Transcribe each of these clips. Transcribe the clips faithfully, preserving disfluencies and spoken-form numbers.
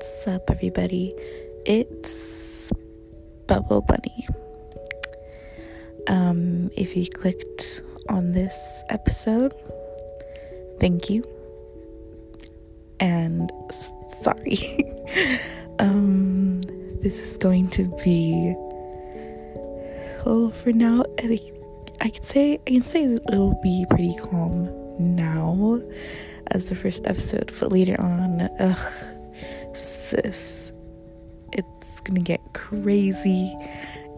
What's up, everybody? It's Bubble Bunny. Um, if you clicked on this episode, thank you. And sorry. um, this is going to be, well, for now, I think I can say I can say it will be pretty calm now, as the first episode, but later on, ugh. Sis, it's gonna get crazy.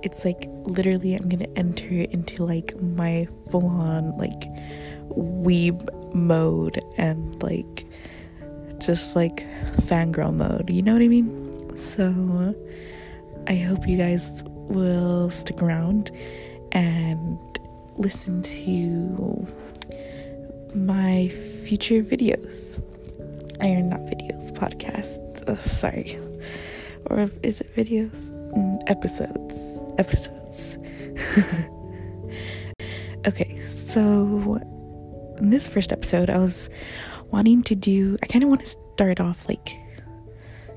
It's like literally I'm gonna enter into like my full-on like weeb mode and like just like fangirl mode, you know what I mean? So I hope you guys will stick around and listen to my future videos or not videos podcasts Oh, sorry, or is it videos? Mm, episodes, episodes. Okay, so in this first episode, I was wanting to do. I kind of want to start off like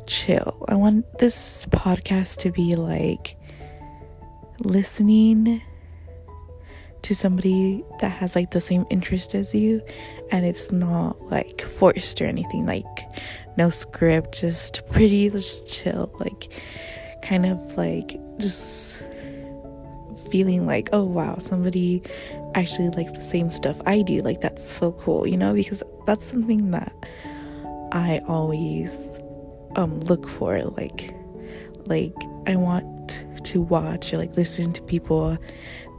chill. I want this podcast to be like listening to somebody that has like the same interest as you, and it's not like forced or anything. Like, no script, just pretty, just chill, like kind of like just feeling like, oh wow, somebody actually likes the same stuff I do. Like, that's so cool, you know, because that's something that I always um look for. Like, like I want to watch or like listen to people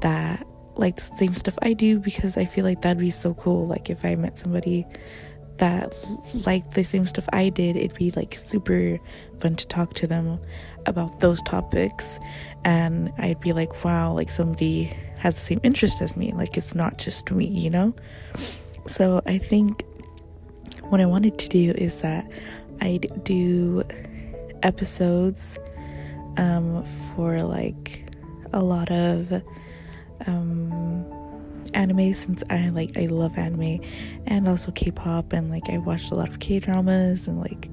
that like the same stuff I do, because I feel like that'd be so cool. Like, if I met somebody that like the same stuff I did, it'd be like super fun to talk to them about those topics, and I'd be like, wow, like somebody has the same interest as me, like it's not just me, you know? So I think what I wanted to do is that I'd do episodes um for like a lot of um anime, since I like I love anime and also K-pop, and like I watched a lot of K-dramas and like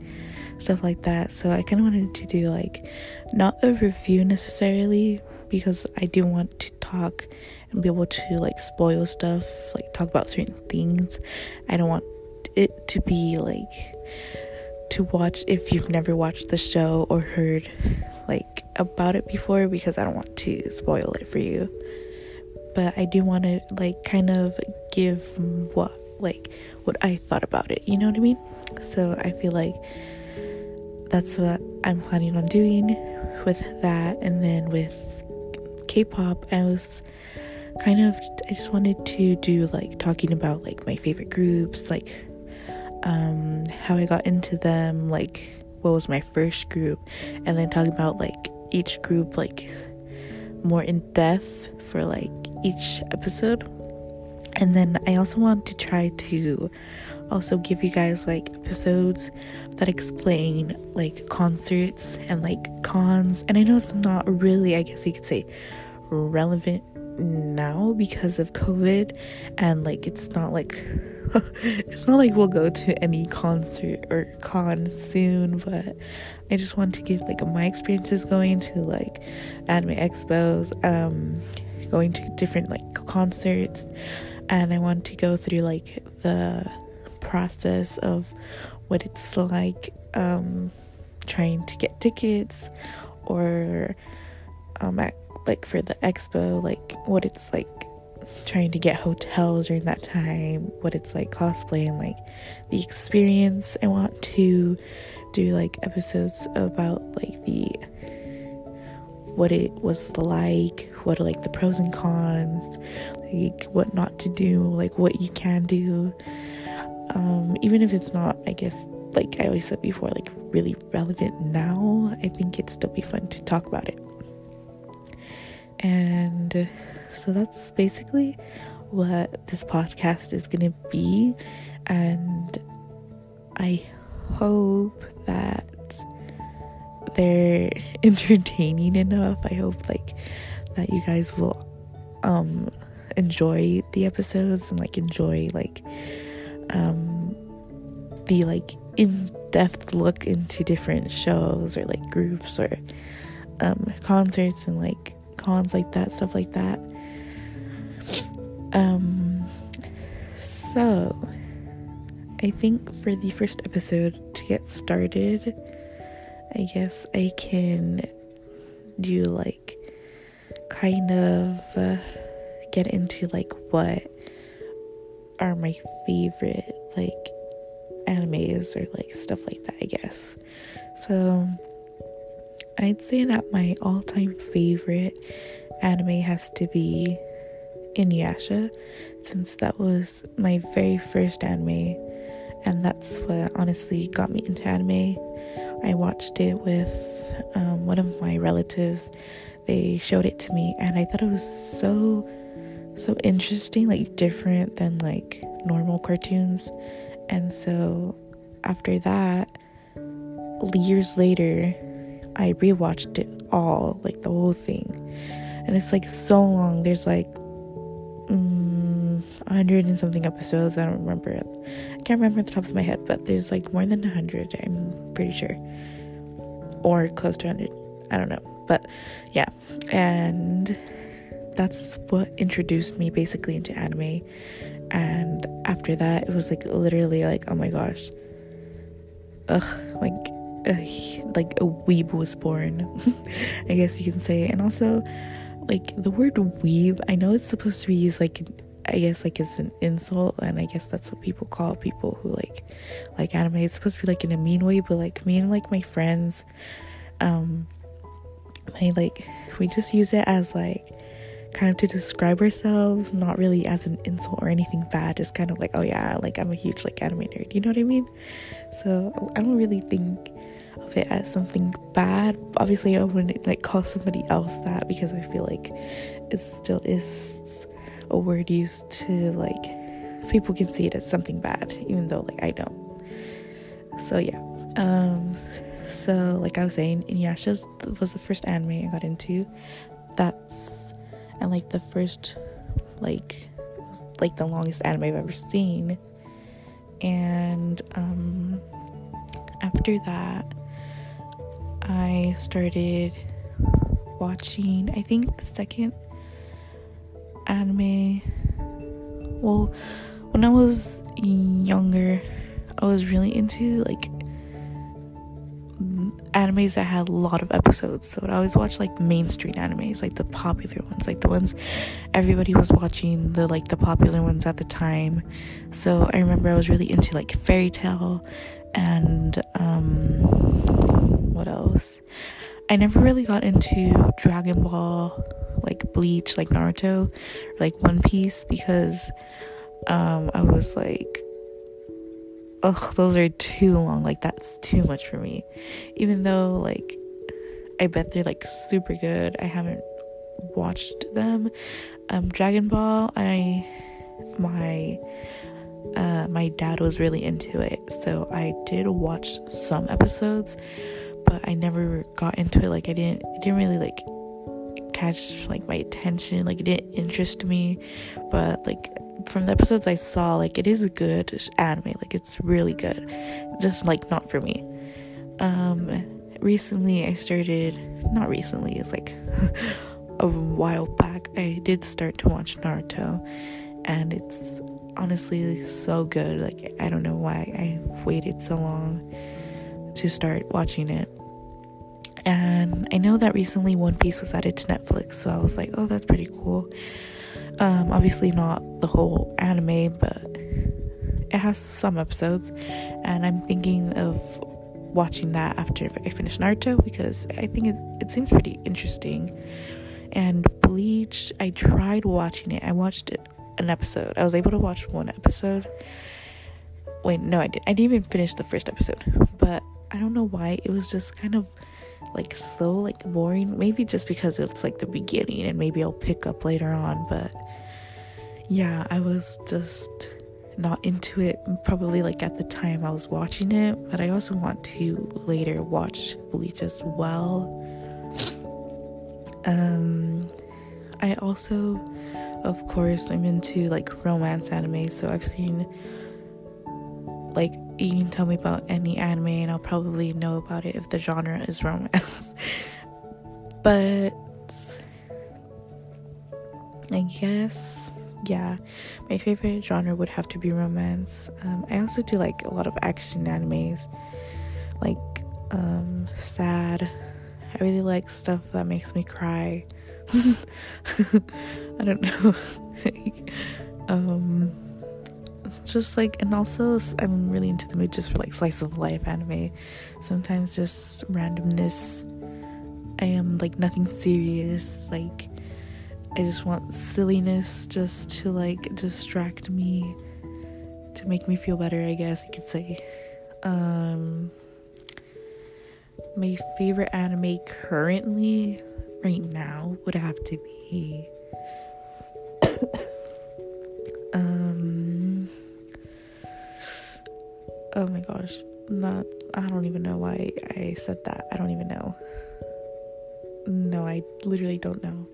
stuff like that. So I kind of wanted to do like not a review necessarily, because I do want to talk and be able to like spoil stuff, like talk about certain things. I don't want it to be like to watch if you've never watched the show or heard like about it before, because I don't want to spoil it for you. But I do want to like kind of give what like what I thought about it, you know what I mean? So I feel like that's what I'm planning on doing with that. And then with K-pop, I was kind of I just wanted to do like talking about like my favorite groups, like um how I got into them, like what was my first group, and then talking about like each group like more in depth for like each episode. And then I also want to try to also give you guys like episodes that explain like concerts and like cons. And I know it's not really, I guess you could say, relevant now because of COVID, and like it's not like it's not like we'll go to any concert or con soon, but I just want to give like my experiences going to like anime expos, um going to different like concerts, and I want to go through like the process of what it's like um trying to get tickets, or um at, like for the expo, like what it's like trying to get hotels during that time, what it's like cosplay and like the experience. I want to do like episodes about like the what it was like, what are like the pros and cons, like what not to do, like what you can do, um even if it's not, I guess, like I always said before, like really relevant now, I think it'd still be fun to talk about it. And so that's basically what this podcast is gonna be, and I hope that they're entertaining enough. I hope like that you guys will um enjoy the episodes and like enjoy like um the like in in-depth look into different shows or like groups or um concerts and like cons like that, stuff like that. Um so I think for the first episode to get started, I guess I can do like kind of uh, get into like what are my favorite like animes or like stuff like that, I guess. So I'd say that my all-time favorite anime has to be Inuyasha, since that was my very first anime, and that's what honestly got me into anime. I watched it with um, one of my relatives. They showed it to me and I thought it was so so interesting, like different than like normal cartoons. And so after that, years later, I rewatched it all, like the whole thing, and it's like so long. There's like um, a hundred and something episodes. I don't remember it. I can't remember at the top of my head, but there's like more than a hundred, I'm pretty sure, or close to a hundred, I don't know. But yeah, and that's what introduced me basically into anime. And after that, it was like literally like, oh my gosh, ugh, like ugh, like a weeb was born, I guess you can say. And also, like, the word weeb, I know it's supposed to be used like, I guess like it's an insult, and I guess that's what people call people who like like anime. It's supposed to be like in a mean way, but like me and like my friends, um my like we just use it as like kind of to describe ourselves, not really as an insult or anything bad, just kind of like, oh yeah, like I'm a huge like anime nerd, you know what I mean? So I don't really think of it as something bad. Obviously I wouldn't like call somebody else that, because I feel like it still is a word used to like, people can see it as something bad, even though like I don't. So yeah, um so like I was saying, Inuyasha was the first anime I got into. That's And like the first, like, like the longest anime I've ever seen. And um, after that, I started watching, I think the second anime. Well, when I was younger, I was really into like animes that had a lot of episodes. So I always watch like mainstream animes, like the popular ones, like the ones everybody was watching, the like the popular ones at the time. So I remember I was really into like Fairy Tail and um what else? I never really got into Dragon Ball, like Bleach, like Naruto, or like One Piece, because um I was like, ugh, those are too long, like that's too much for me, even though like I bet they're like super good. I haven't watched them. um Dragon Ball, I my uh my dad was really into it, so I did watch some episodes, but I never got into it. Like I didn't it didn't really like catch like my attention, like it didn't interest me. But like from the episodes I saw, like it is a good anime, like it's really good, just like not for me. Um recently I started not recently it's like a while back, I did start to watch Naruto, and it's honestly so good. Like I don't know why I waited so long to start watching it. And I know that recently One Piece was added to Netflix, so I was like, oh, that's pretty cool. Um, obviously not the whole anime, but it has some episodes, and I'm thinking of watching that after I finish Naruto, because I think it, it seems pretty interesting. And Bleach, I tried watching it. I watched it, an episode. I was able to watch one episode. Wait, no, I didn't. I didn't even finish the first episode, but I don't know why. It was just kind of like slow, like boring, maybe just because it's like the beginning and maybe I'll pick up later on. But yeah, I was just not into it, probably like at the time I was watching it. But I also want to later watch Bleach as well. um I also, of course, I'm into like romance anime, so I've seen Like, you can tell me about any anime and I'll probably know about it if the genre is romance. But I guess, yeah, my favorite genre would have to be romance. um, I also do like a lot of action animes, like um, sad. I really like stuff that makes me cry. I don't know. um just like, and also I'm really into the mood just for like slice of life anime, sometimes just randomness. I am like nothing serious, like I just want silliness just to like distract me, to make me feel better, I guess you could say. Um my favorite anime currently right now would have to be um oh my gosh, not I don't even know why I said that. I don't even know. No, I literally don't know.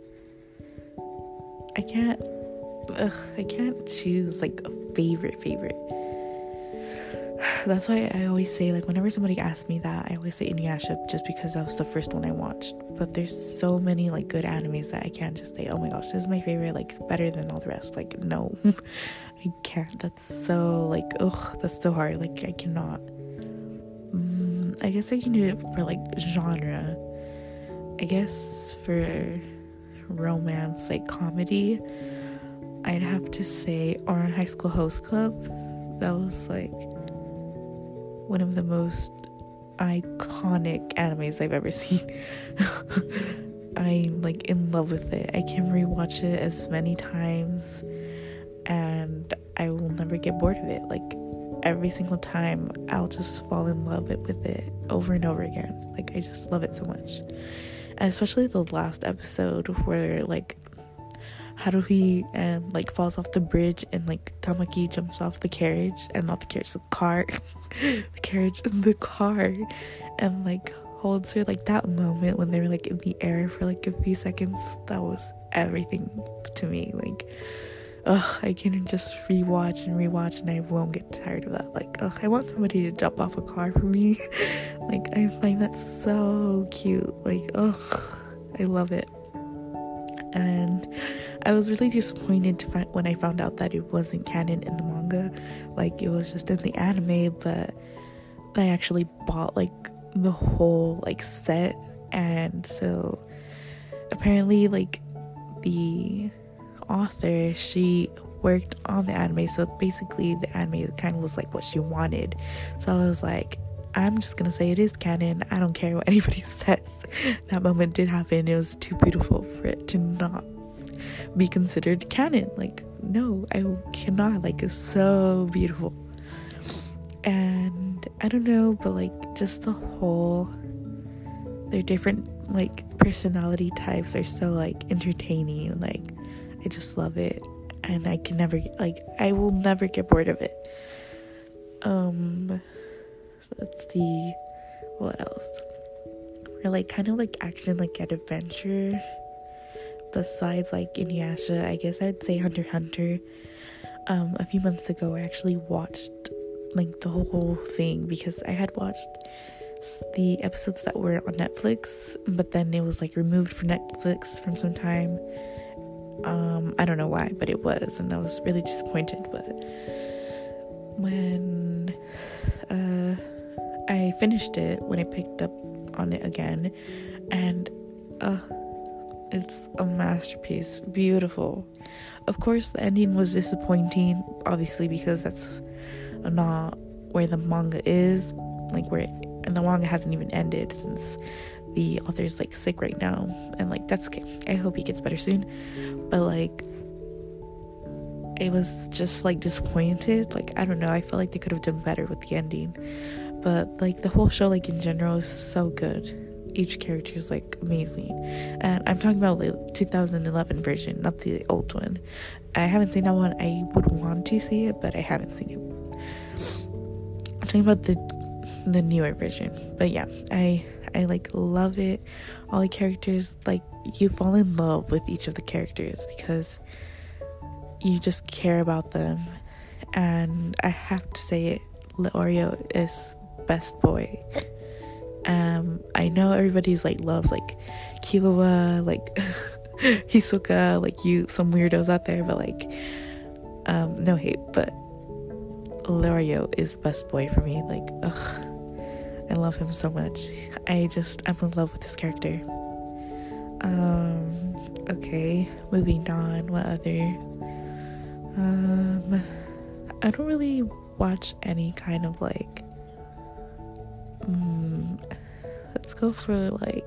I can't ugh, I can't choose like a favorite favorite. That's why I always say, like, whenever somebody asks me that, I always say Inuyasha, just because that was the first one I watched. But there's so many like good animes that I can't just say, oh my gosh, this is my favorite, like it's better than all the rest. Like, no. I can't. That's so like, ugh, that's so hard. Like, I cannot. Mm, I guess I can do it for like genre. I guess for romance, like comedy, I'd have to say Ouran High School Host Club. That was like one of the most iconic animes I've ever seen. I'm like in love with it. I can rewatch it as many times and I will never get bored of it. Like, every single time I'll just fall in love with it over and over again. Like, I just love it so much. And especially the last episode where like Haruhi and like falls off the bridge and like Tamaki jumps off the carriage and not the carriage the car the carriage in the car and like holds her. Like, that moment when they were like in the air for like a few seconds, that was everything to me. Like, ugh, I can just rewatch and rewatch and I won't get tired of that. Like, ugh, I want somebody to jump off a car for me. Like, I find that so cute. Like, ugh, I love it. And I was really disappointed to find when I found out that it wasn't canon in the manga. Like, it was just in the anime, but I actually bought like the whole like set, and so apparently like the author, she worked on the anime, so basically the anime kind of was like what she wanted. So I was like, I'm just gonna say it is canon. I don't care what anybody says. That moment did happen. It was too beautiful for it to not be considered canon. Like, no, I cannot. Like, it's so beautiful. And I don't know, but like just the whole, their different like personality types are so like entertaining. Like, I just love it, and I can never like I will never get bored of it. Um let's see, what else? We're like kind of like action, like an adventure. Besides like Inuyasha, I guess I'd say Hunter x Hunter. Um a few months ago I actually watched like the whole thing, because I had watched the episodes that were on Netflix, but then it was like removed from Netflix from some time. um I don't know why, but it was, and I was really disappointed. But when uh I finished it, when I picked up on it again, and uh it's a masterpiece. Beautiful. Of course the ending was disappointing, obviously, because that's not where the manga is, like where it, and the manga hasn't even ended since the author's like sick right now, and like that's okay. I hope he gets better soon. But like, it was just like disappointed. Like, I don't know, I felt like they could have done better with the ending. But like the whole show, like in general, is so good. Each character is like amazing, and I'm talking about the like, two thousand eleven version, not the old one. I haven't seen that one. I would want to see it, but I haven't seen it. I'm talking about the the newer version. But yeah, I I like love it. All the characters, like you fall in love with each of the characters because you just care about them. And I have to say it Leorio is best boy. Um, I know everybody's like loves like Killua, like Hisoka, like you some weirdos out there, but like um no hate, but Leorio is best boy for me. Like, ugh, I love him so much. I just I'm in love with this character. Um okay, moving on, what other um I don't really watch any kind of like um, let's go for like,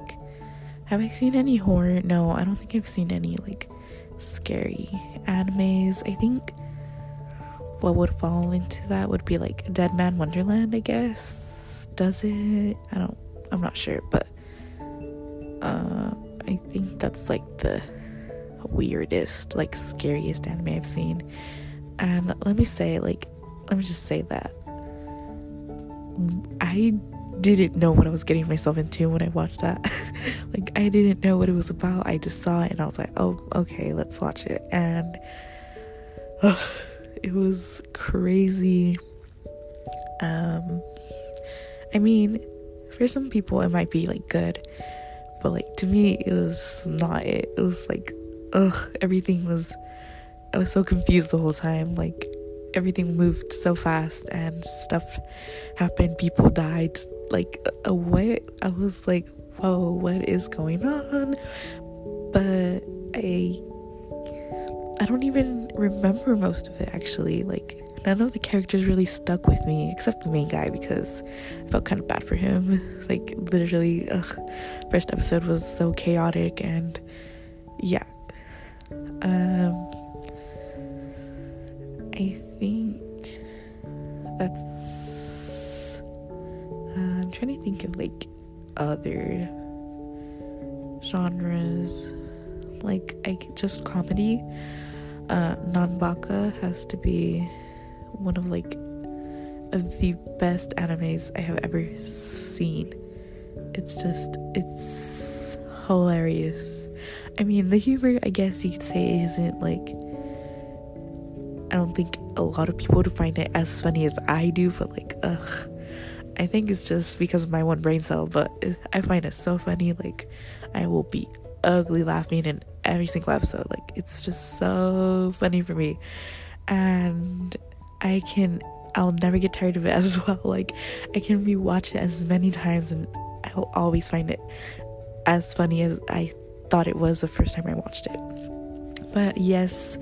have I seen any horror? No, I don't think I've seen any like scary animes. I think what would fall into that would be like Dead Man Wonderland, I guess. Does it? I don't I'm not sure, but uh I think that's like the weirdest, like scariest anime I've seen. And let me say, like, let me just say that I didn't know what I was getting myself into when I watched that. Like, I didn't know what it was about. I just saw it and I was like, oh, okay, let's watch it. And uh, it was crazy. Um, I mean, for some people it might be like good, but like to me it was not it. It was like, ugh, everything was, I was so confused the whole time. Like, everything moved so fast and stuff happened, people died, like a what? I was like, whoa, what is going on? But I I don't even remember most of it, actually. Like, none of the characters really stuck with me except the main guy, because I felt kind of bad for him. Like, literally, ugh, first episode was so chaotic. And yeah, um I think that's uh, I'm trying to think of like other genres. Like, I just comedy, uh Nanbaka has to be one of like of the best animes I have ever seen. It's just, it's hilarious. I mean, the humor, I guess you could say, isn't like, I don't think a lot of people would find it as funny as I do, but like, ugh, I think it's just because of my one brain cell, but I find it so funny. Like, I will be ugly laughing in every single episode. Like, it's just so funny for me, and I can I'll never get tired of it as well. Like, I can rewatch it as many times and I'll always find it as funny as I thought it was the first time I watched it. But yes,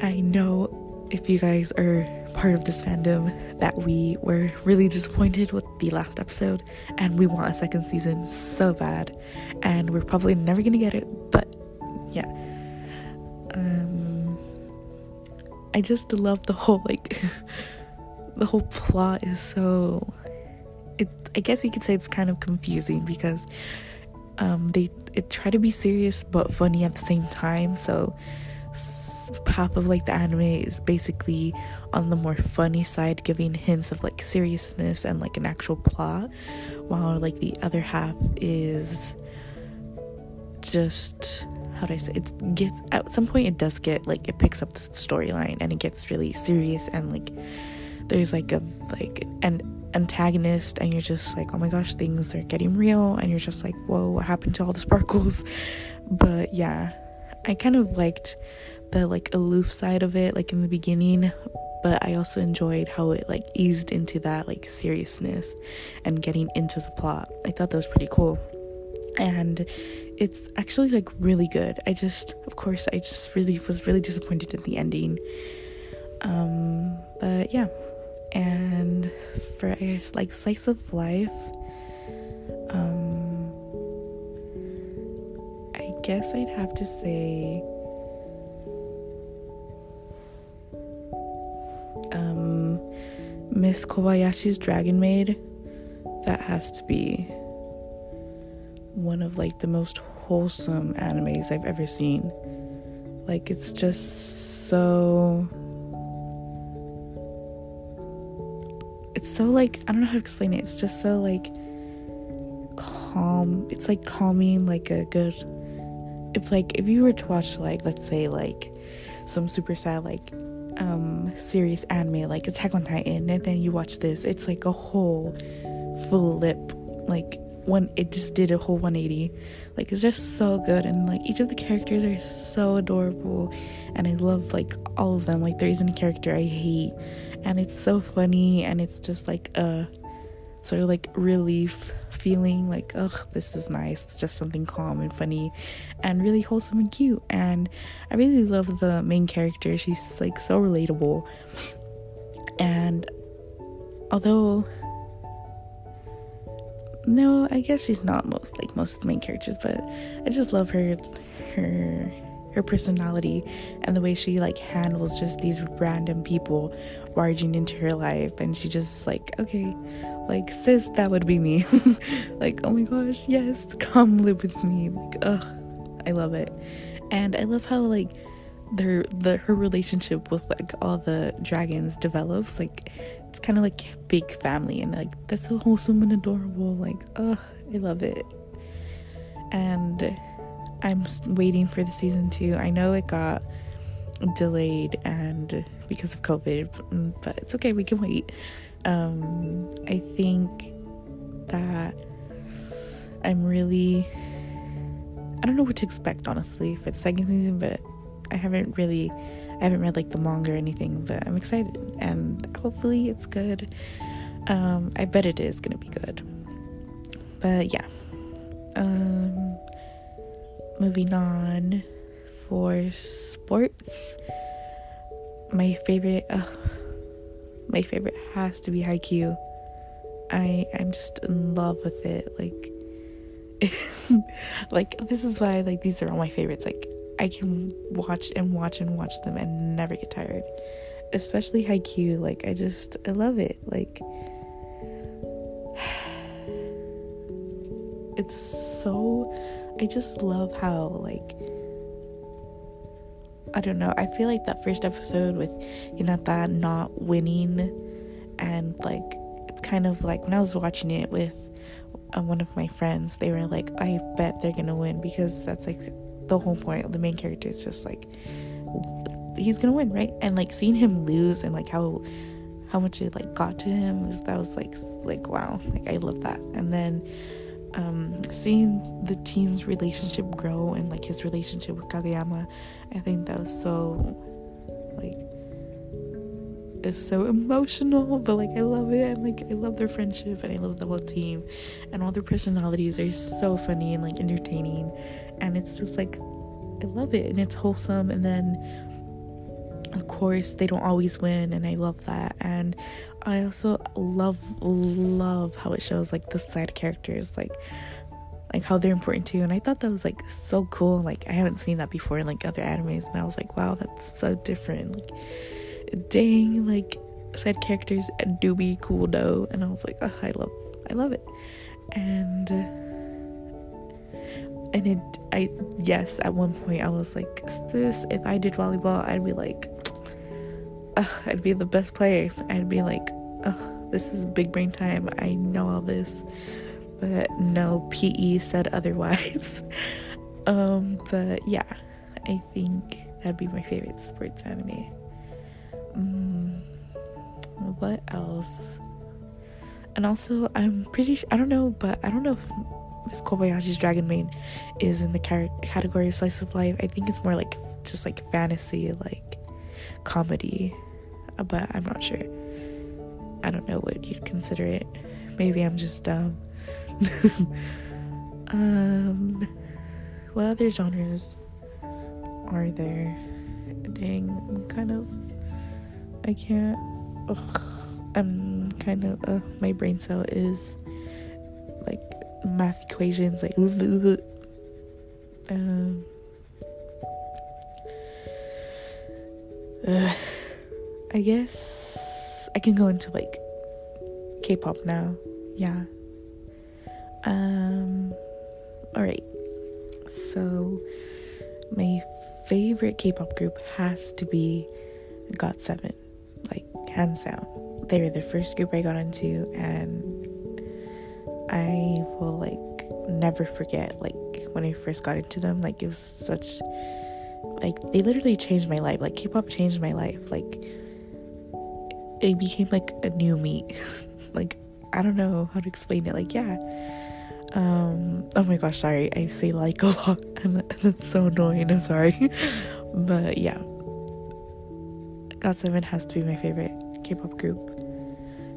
I know if you guys are part of this fandom that we were really disappointed with the last episode, and we want a second season so bad, and we're probably never gonna get it. But yeah, um I just love the whole like the whole plot is so, it I guess you could say it's kind of confusing, because um they it try to be serious but funny at the same time. So half of like the anime is basically on the more funny side, giving hints of like seriousness and like an actual plot, while like the other half is just, how do I say, it gets at some point, it does get like, it picks up the storyline and it gets really serious, and like there's like a like an antagonist, and you're just like, oh my gosh, things are getting real, and you're just like, whoa, what happened to all the sparkles? But yeah, I kind of liked the like aloof side of it, like in the beginning, but I also enjoyed how it like eased into that like seriousness and getting into the plot. I thought that was pretty cool, and it's actually like really good. I just, of course, I just really was really disappointed at the ending, um but yeah. And for like slice of life, um I guess I'd have to say um Miss Kobayashi's Dragon Maid. That has to be one of like the most wholesome animes I've ever seen. Like, it's just so, it's so like, I don't know how to explain it, it's just so like calm. It's like calming, like a good, if like if you were to watch like, let's say like some super sad like um serious anime like Attack on Titan, and then you watch this, it's like a whole flip, like when it just did a whole one eighty. Like, it's just so good, and like each of the characters are so adorable, and I love like all of them. Like, there isn't a character I hate, and it's so funny, and it's just like a sort of like relief feeling, like, ugh, this is nice. It's just something calm and funny and really wholesome and cute. And I really love the main character. She's like so relatable, and although no I guess she's not most like most main characters, but I just love her her her personality and the way she like handles just these random people barging into her life, and she just like, okay, like, sis, that would be me. Like, oh my gosh, yes, come live with me. Like, ugh, I love it. And I love how like their the her relationship with like all the dragons develops. Like, it's kind of like a big family, and like that's so wholesome and adorable. Like, ugh, I love it. And I'm waiting for the season two. I know it got delayed and because of COVID, but it's okay, we can wait. Um, I think that I'm really, I don't know what to expect, honestly, for the second season, but I haven't really, I haven't read, like, the manga or anything, but I'm excited, and hopefully it's good. Um, I bet it is gonna be good. But, yeah. Um, moving on for sports. My favorite, uh, my favorite has to be Haikyuu. I I'm just in love with it. Like, like this is why like these are all my favorites. Like, I can watch and watch and watch them and never get tired. Especially Haikyuu. Like, I just I love it. Like, it's so. I just love how like. I don't know, I feel like that first episode with Hinata not winning, and like it's kind of like when I was watching it with uh, one of my friends, they were like, I bet they're gonna win, because that's like the whole point. The main character is just like, he's gonna win, right? And like seeing him lose and like how how much it like got to him, that was like like wow, like I love that. And then Um, seeing the teen's relationship grow and like his relationship with Kageyama, I think that was so like, it's so emotional, but like I love it, and like I love their friendship, and I love the whole team, and all their personalities are so funny and like entertaining, and it's just like I love it, and it's wholesome. And then of course they don't always win, and I love that. And I also love love how it shows like the side characters, like like how they're important too. And I thought that was like so cool. Like, I haven't seen that before in like other animes, and I was like, wow, that's so different. Like, dang, like side characters do be cool though. And I was like, oh, I love I love it. And and it I yes, at one point I was like, this, if I did volleyball, I'd be like, Ugh, I'd be the best player. I'd be like, oh, this is big brain time, I know all this. But no, P E said otherwise. um, but yeah, I think that'd be my favorite sports anime. Um, what else? And also, I'm pretty sure, I don't know, but I don't know if this Kobayashi's Dragon Maid is in the car- category of slice of life. I think it's more like, just like fantasy, like comedy. But I'm not sure. I don't know what you'd consider it. Maybe I'm just dumb. um, what other genres are there? Dang, I'm kind of. I can't. Ugh, I'm kind of. Uh, my brain cell is like math equations. Like. Um. Uh, I guess I can go into like K-pop now. Yeah. Um alright. So my favorite K-pop group has to be got seven. Like, hands down. They were the first group I got into, and I will like never forget like when I first got into them. Like, it was such like, they literally changed my life. Like, K-pop changed my life. Like, it became, like, a new me. Like, I don't know how to explain it. Like, yeah. Um, oh my gosh, sorry. I say like a lot, and it's so annoying. I'm sorry. But, yeah. got seven has to be my favorite K-pop group.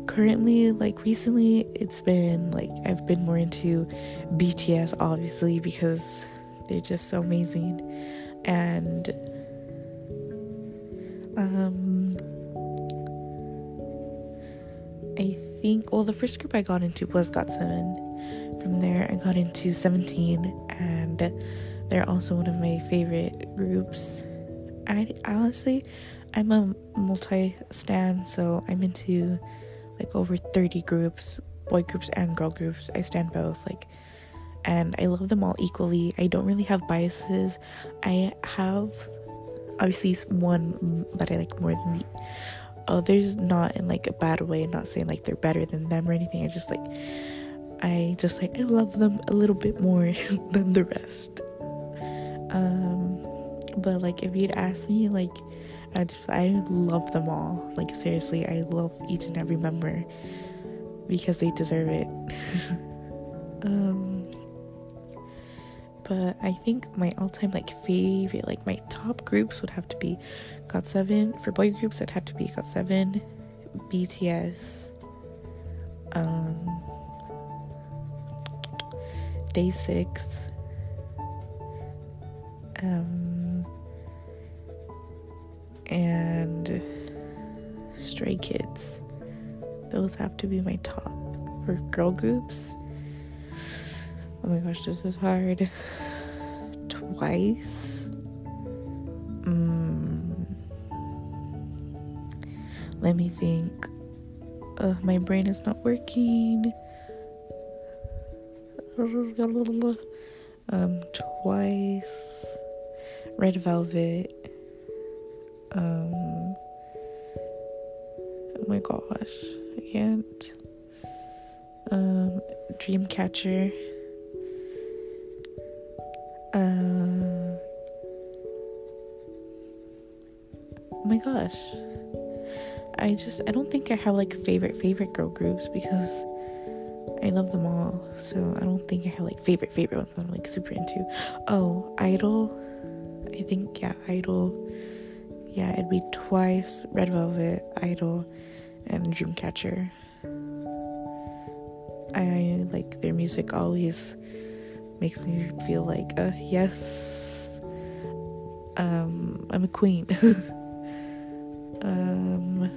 Currently, like, recently, it's been, like, I've been more into B T S, obviously, because they're just so amazing. And um I think well the first group I got into was got seven. From there I got into Seventeen, and they're also one of my favorite groups. I honestly I'm a multi-stan, so I'm into like over thirty groups, boy groups and girl groups. I stan both, like, and I love them all equally. I don't really have biases. I have obviously one that I like more than the others, not in like a bad way. I'm not saying like they're better than them or anything. I just like I just like I love them a little bit more than the rest. Um, but like if you'd ask me, like I just, I love them all. Like seriously, I love each and every member because they deserve it. um. But I think my all-time, like, favorite, like, my top groups would have to be got seven. For boy groups, it'd have to be got seven, B T S, um, day six, um, and Stray Kids. Those have to be my top. For girl groups, oh my gosh, this is hard. Twice. Mm. Let me think. Ugh, my brain is not working. Um, Twice. Red Velvet. Um. Oh my gosh, I can't. Um, Dreamcatcher. Uh, oh my gosh, I just I don't think I have like favorite favorite girl groups because I love them all, so I don't think I have like favorite favorite ones that I'm like super into. Oh, Idol, I think yeah Idol, yeah it'd be Twice, Red Velvet, Idol, and Dreamcatcher. I like their music always makes me feel like, uh, yes, um, I'm a queen. um,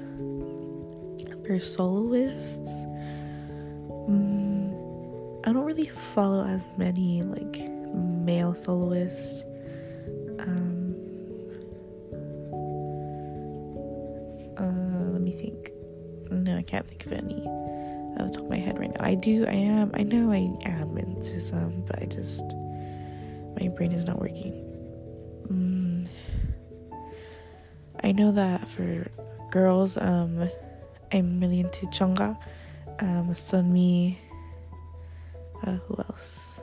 for soloists, um, I don't really follow as many, like, male soloists, um, uh, let me think, no, I can't think of any off the top of my head right now. I do, I am, I know I am into some, but I just, my brain is not working. Mm. I know that for girls, um, I'm really into Chungha, um, Sunmi, uh, who else?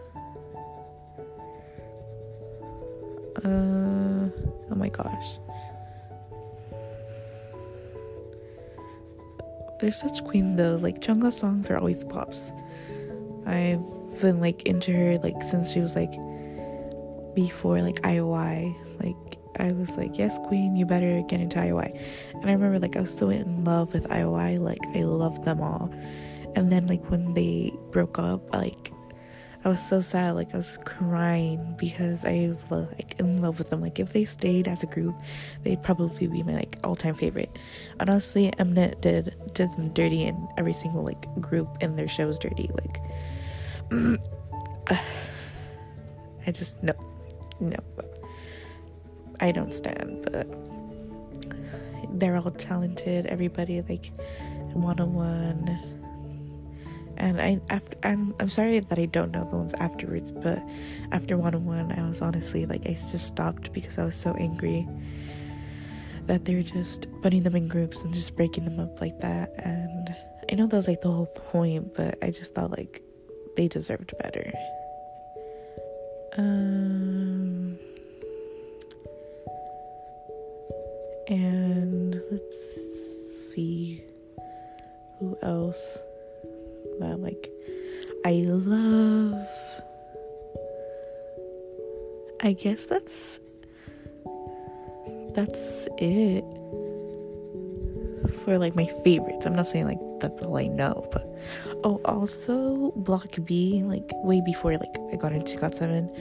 Uh, oh my gosh. They're such queen though. Like Chungha's songs are always pops. I've been like into her like since she was like before like I O I. Like I was like, yes queen, you better get into I O I. And I remember like I was so in love with I O I. Like I loved them all. And then like when they broke up, like I was so sad. Like I was crying because I was like in love with them. Like if they stayed as a group, they'd probably be my like all-time favorite. And honestly, Mnet did did them dirty in every single like group in their shows dirty. Like I just no, no. I don't stand. But they're all talented. Everybody like one-on-one. And I, after, I'm I'm sorry that I don't know the ones afterwards, but after one-on-one, I was honestly, like, I just stopped because I was so angry that they were just putting them in groups and just breaking them up like that. And I know that was, like, the whole point, but I just thought, like, they deserved better. Um, And let's see who else that, like, I love. I guess that's that's it for, like, my favorites. I'm not saying, like, that's all I know, but oh, also Block B, like, way before, like, I got into got seven,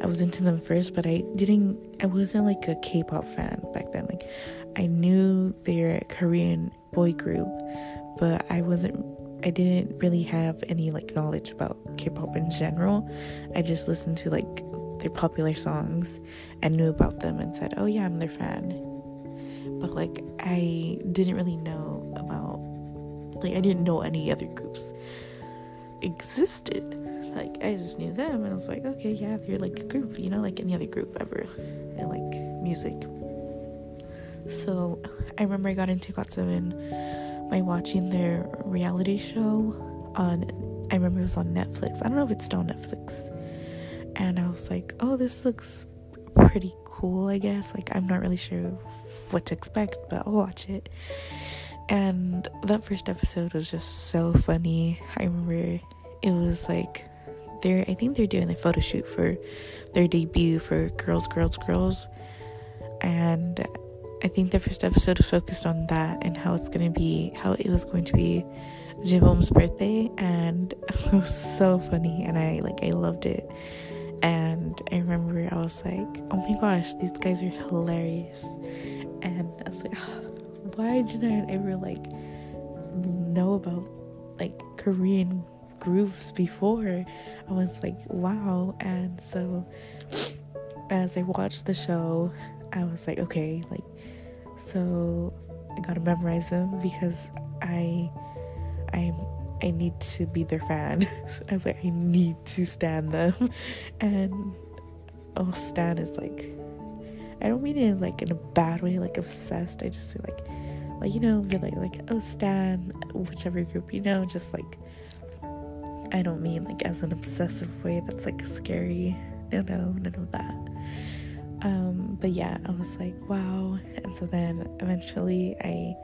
I was into them first, but I didn't I wasn't like a K-pop fan back then. Like, I knew they're a Korean boy group, but I wasn't I didn't really have any, like, knowledge about K-pop in general. I just listened to, like, their popular songs and knew about them and said, oh yeah, I'm their fan. But, like, I didn't really know about, like, I didn't know any other groups existed. Like, I just knew them, and I was like, okay, yeah, they're like a group, you know, like any other group ever, and like music. So I remember I got into got seven by watching their reality show on, I remember it was on Netflix. I don't know if it's still on Netflix. And I was like, oh, this looks pretty cool, I guess. Like, I'm not really sure what to expect, but I'll watch it. And that first episode was just so funny. I remember it was like, they're, I think they're doing a photo shoot for their debut for Girls, Girls, Girls. And I think the first episode was focused on that and how it's going to be, how it was going to be Jibom's birthday. And it was so funny. And I, like, I loved it. And I remember I was like, oh my gosh, these guys are hilarious. And I was like, oh, why did I ever, like, know about, like, Korean groups before? I was like, wow. And so as I watched the show, I was like, okay, like, so I gotta memorize them because I I I need to be their fan. So I was like, I need to stan them. And oh, stan is like, I don't mean it in, like, in a bad way, like obsessed. I just feel like, like, you know, be like, like, oh, stan whichever group, you know, just like, I don't mean like as an obsessive way that's like scary. No, no, none of that. Um, but yeah, I was like, wow. And so then eventually I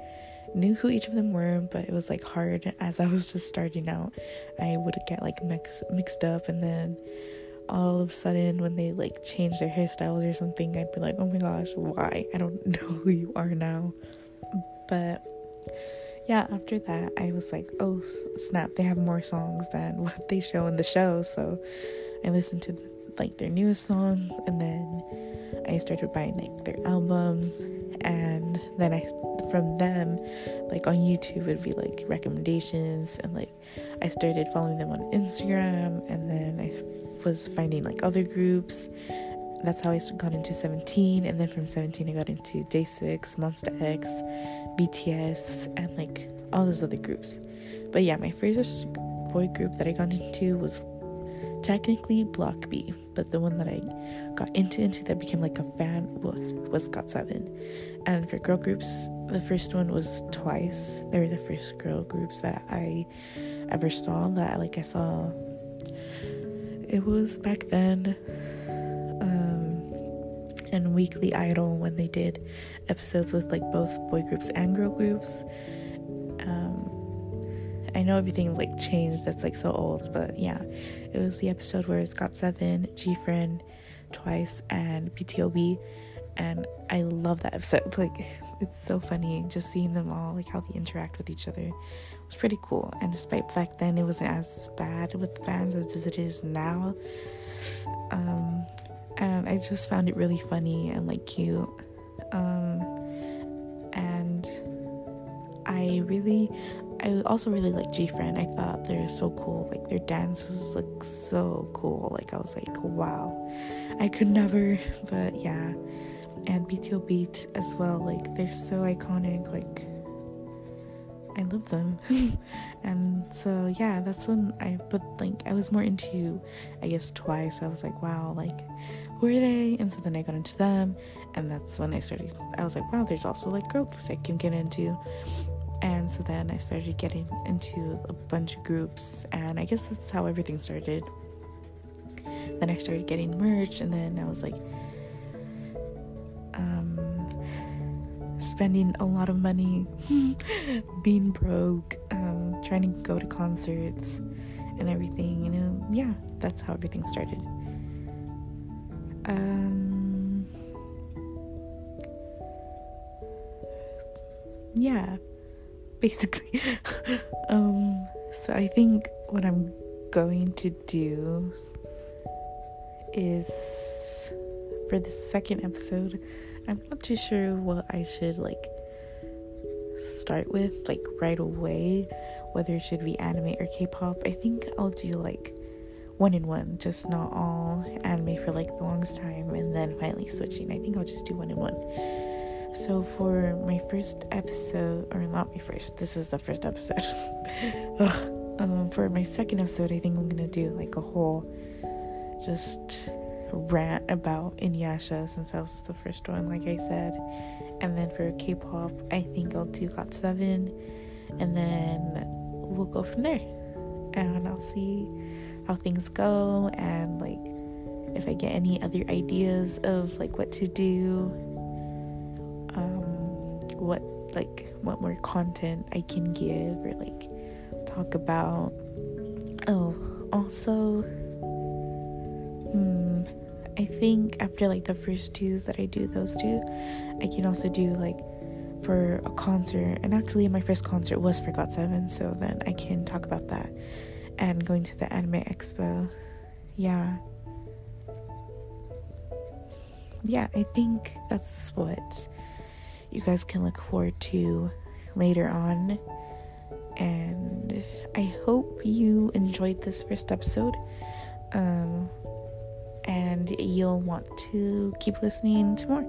knew who each of them were, but it was like hard as I was just starting out. I would get like mix, mixed up, and then all of a sudden when they like change their hairstyles or something, I'd be like, oh my gosh, why? I don't know who you are now. But yeah, after that I was like, oh snap, they have more songs than what they show in the show. So I listened to like their newest songs, and then I started buying like their albums. And then I, from them, like on YouTube, it'd be like recommendations, and like I started following them on Instagram, and then I was finding like other groups. That's how I got into Seventeen, and then from Seventeen I got into Day six, Monster X, B T S, and like all those other groups. But yeah, my first boy group that I got into was technically Block B, but the one that I got into into that became like a fan was got seven. And for girl groups, the first one was Twice. They were the first girl groups that I ever saw, that like I saw, it was back then, um and Weekly Idol, when they did episodes with like both boy groups and girl groups. um I know everything's like changed, that's like so old, but yeah, it was the episode where it's got seven, GFriend, Twice, and B T O B. And I love that episode. Like, it's so funny just seeing them all, like how they interact with each other. It was pretty cool. And despite back then it wasn't as bad with fans as it is now, um and I just found it really funny and like cute. Um and I really I also really like GFriend. I thought they're so cool. Like, their dance was like so cool. Like, I was like, wow, I could never. But yeah, and B T O B as well. Like, they're so iconic. Like, I love them. And so yeah, that's when I put like I was more into, I guess, Twice. I was like, wow, like, who are they? And so then I got into them, and that's when I started. I was like, wow, there's also like girl groups I can get into. And so then I started getting into a bunch of groups, and I guess that's how everything started. Then I started getting merch, and then I was like, um, spending a lot of money, being broke, um, trying to go to concerts and everything, you know. Yeah, that's how everything started. Um, yeah, basically. um, so I think what I'm going to do is, for the second episode, I'm not too sure what I should, like, start with, like, right away, whether it should be anime or K-pop. I think I'll do, like, one in one, just not all anime for, like, the longest time, and then finally switching. I think I'll just do one in one. So for my first episode, or not my first, this is the first episode. um, for my second episode, I think I'm gonna do, like, a whole, just... rant about Inuyasha, since I was the first one, like I said. And then for K-pop, I think I'll do got seven, and then we'll go from there, and I'll see how things go, and like if I get any other ideas of like what to do, um what like what more content I can give or like talk about. Oh, also, hmm I think after like the first two that I do, those two, I can also do like for a concert. And actually my first concert was for got seven, so then I can talk about that and going to the anime expo. Yeah. Yeah, I think that's what you guys can look forward to later on. And I hope you enjoyed this first episode. Um and you'll want to keep listening to more.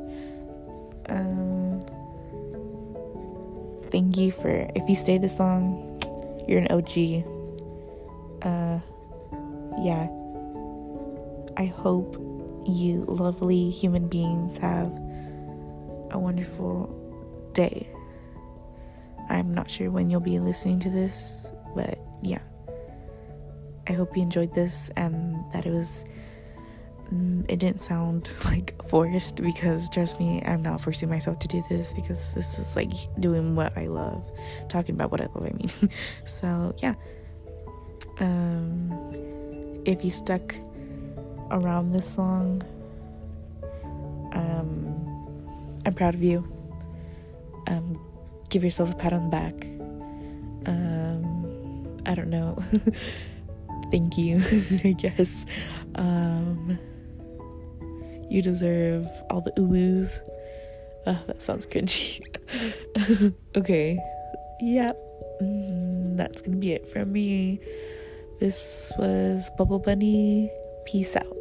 Um thank you for, if you stayed this long, you're an O G. Uh yeah, I hope you lovely human beings have a wonderful day. I'm not sure when you'll be listening to this, but yeah, I hope you enjoyed this, and that it was it didn't sound like forced, because trust me, I'm not forcing myself to do this, because this is like doing what I love, talking about what I love, I mean. So yeah, um if you stuck around this long, um I'm proud of you. Um give yourself a pat on the back. um I don't know. Thank you. I guess um you deserve all the oohs. Oh, that sounds cringy. Okay, yep, mm, that's gonna be it from me. This was Bubble Bunny. Peace out.